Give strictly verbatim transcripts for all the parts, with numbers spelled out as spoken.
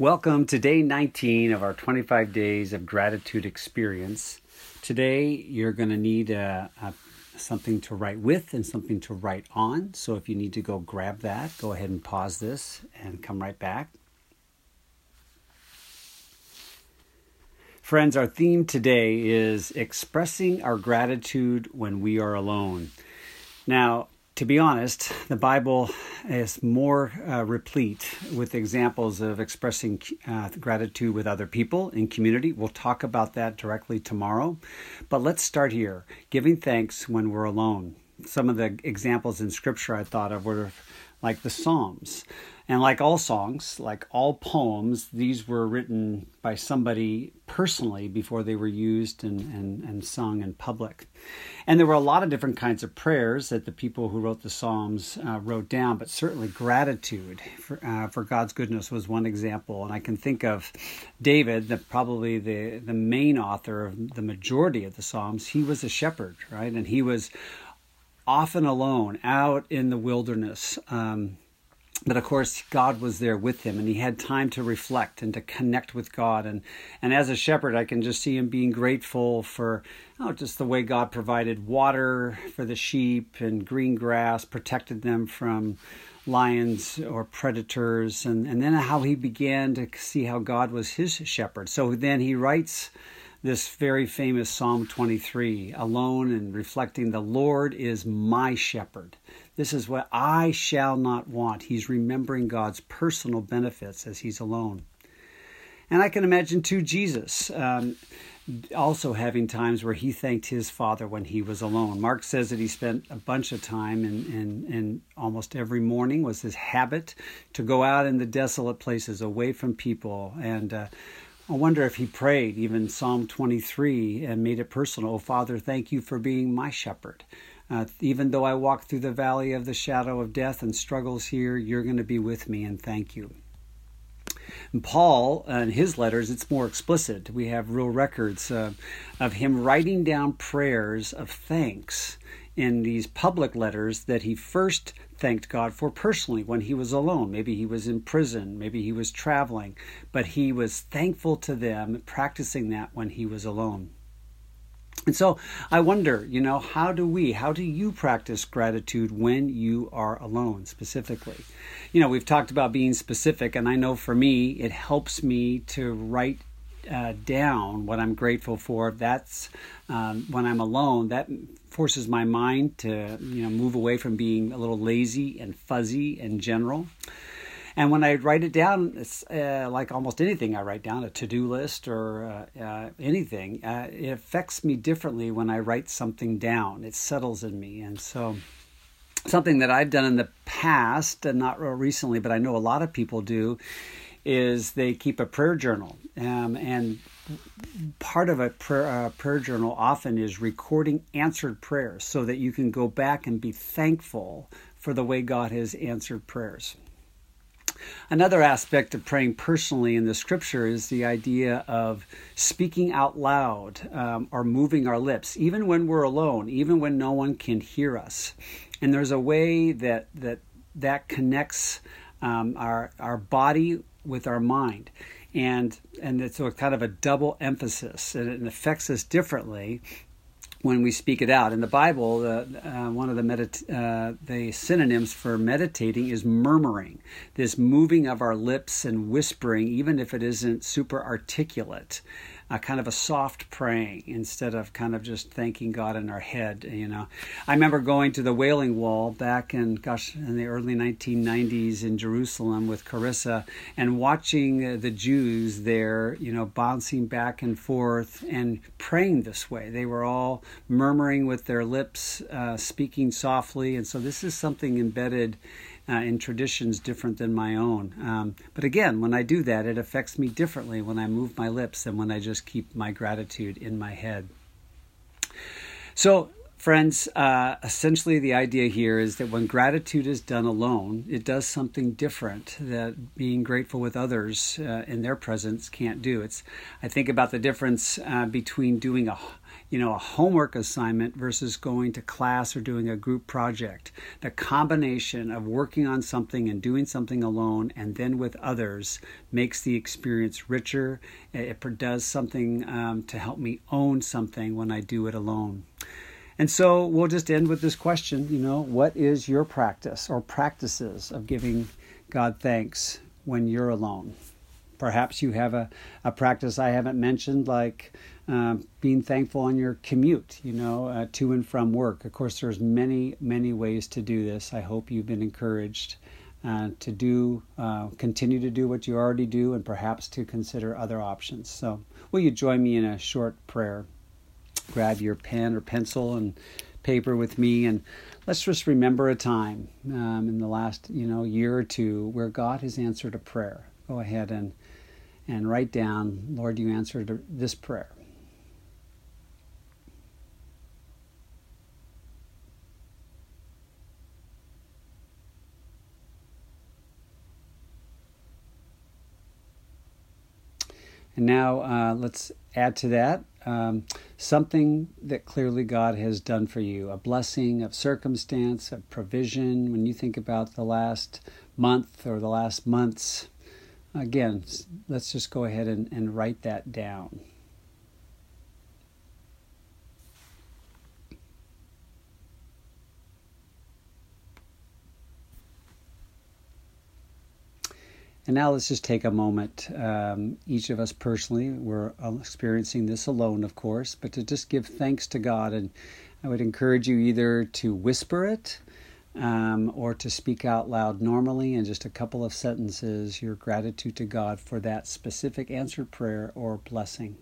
Welcome to day nineteen of our twenty-five Days of Gratitude experience. Today, you're going to need a, a, something to write with and something to write on. So if you need to go grab that, go ahead and pause this and come right back. Friends, our theme today is expressing our gratitude when we are alone. Now, to be honest, the Bible is more uh, replete with examples of expressing uh, gratitude with other people in community. We'll talk about that directly tomorrow. But let's start here, giving thanks when we're alone. Some of the examples in Scripture I thought of were like the Psalms. And like all songs, like all poems, these were written by somebody personally before they were used and, and, and sung in public. And there were a lot of different kinds of prayers that the people who wrote the Psalms uh, wrote down, but certainly gratitude for, uh, for God's goodness was one example. And I can think of David, the, probably the, the main author of the majority of the Psalms. He was a shepherd, right? And he was often alone out in the wilderness. Um, But of course, God was there with him, and he had time to reflect and to connect with God. And, and as a shepherd, I can just see him being grateful for oh, just the way God provided water for the sheep and green grass, protected them from lions or predators, and, and then how he began to see how God was his shepherd. So then he writes this very famous Psalm twenty-three, alone and reflecting, "The Lord is my shepherd. This is what I shall not want." He's remembering God's personal benefits as he's alone. And I can imagine, too, Jesus um, also having times where he thanked his Father when he was alone. Mark says that he spent a bunch of time, and, and, and almost every morning was his habit to go out in the desolate places away from people. And uh, I wonder if he prayed even Psalm twenty-three and made it personal. "Oh, Father, thank you for being my shepherd. Uh, even though I walk through the valley of the shadow of death and struggles here, you're going to be with me, and thank you." And Paul, uh, in his letters, it's more explicit. We have real records uh, of him writing down prayers of thanks in these public letters that he first thanked God for personally when he was alone. Maybe he was in prison, maybe he was traveling, but he was thankful to them, practicing that when he was alone. And so I wonder, you know, how do we, how do you practice gratitude when you are alone specifically? You know, we've talked about being specific, and I know for me, it helps me to write Uh, down what I'm grateful for. That's um, when I'm alone, that forces my mind to, you know, move away from being a little lazy and fuzzy in general. And when I write it down, it's uh, like almost anything I write down, a to-do list or uh, uh, anything, uh, it affects me differently when I write something down. It settles in me. And so something that I've done in the past, and not real recently, but I know a lot of people do, is they keep a prayer journal. Um, and part of a prayer, uh, prayer journal often is recording answered prayers so that you can go back and be thankful for the way God has answered prayers. Another aspect of praying personally in the Scripture is the idea of speaking out loud um, or moving our lips, even when we're alone, even when no one can hear us. And there's a way that that, that connects um, our our body with our mind. And and it's a kind of a double emphasis, and it affects us differently when we speak it out. In the Bible, uh, uh, one of the medit- uh, the synonyms for meditating is murmuring, this moving of our lips and whispering, even if it isn't super articulate, a kind of a soft praying instead of kind of just thanking God in our head. You know, I remember going to the Wailing Wall back in, gosh, in the early nineteen nineties in Jerusalem with Carissa, and watching the Jews there, you know, bouncing back and forth and praying this way. They were all murmuring with their lips, uh, speaking softly. And so this is something embedded Uh, in traditions different than my own. Um, but again, when I do that, it affects me differently when I move my lips than when I just keep my gratitude in my head. So, friends, uh, essentially the idea here is that when gratitude is done alone, it does something different that being grateful with others uh, in their presence can't do. It's I think about the difference uh, between doing a you know, a homework assignment versus going to class or doing a group project. The combination of working on something and doing something alone and then with others makes the experience richer. It does something um, to help me own something when I do it alone. And so we'll just end with this question, you know, what is your practice or practices of giving God thanks when you're alone? Perhaps you have a, a practice I haven't mentioned, like um, being thankful on your commute, you know, uh, to and from work. Of course, there's many, many ways to do this. I hope you've been encouraged uh, to do, uh, continue to do what you already do, and perhaps to consider other options. So will you join me in a short prayer? Grab your pen or pencil and paper with me, and let's just remember a time um, in the last, you know, year or two where God has answered a prayer. Go ahead and and write down, Lord, you answered this prayer. And now uh, let's add to that um, something that clearly God has done for you, a blessing of circumstance, of provision. When you think about the last month or the last months, again, let's just go ahead and, and write that down. And now let's just take a moment, um, each of us personally, we're experiencing this alone, of course, but to just give thanks to God. And I would encourage you either to whisper it um, or to speak out loud normally in just a couple of sentences, your gratitude to God for that specific answered prayer or blessing.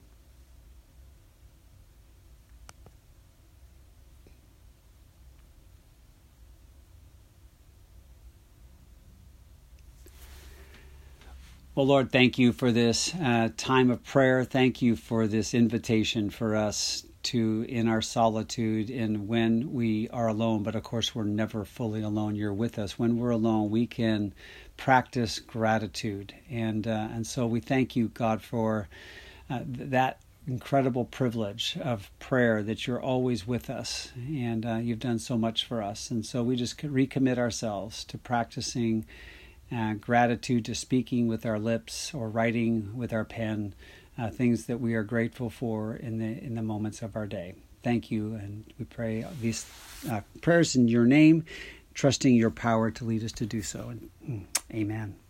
Well, Lord, thank you for this uh, time of prayer. Thank you for this invitation for us to, in our solitude and when we are alone, but of course we're never fully alone. You're with us. When we're alone, we can practice gratitude. And uh, and so we thank you, God, for uh, that incredible privilege of prayer, that you're always with us, and uh, you've done so much for us. And so we just recommit ourselves to practicing Uh, gratitude, to speaking with our lips or writing with our pen, uh, things that we are grateful for in the in the moments of our day. Thank you, and we pray these uh, prayers in your name, trusting your power to lead us to do so. And, amen.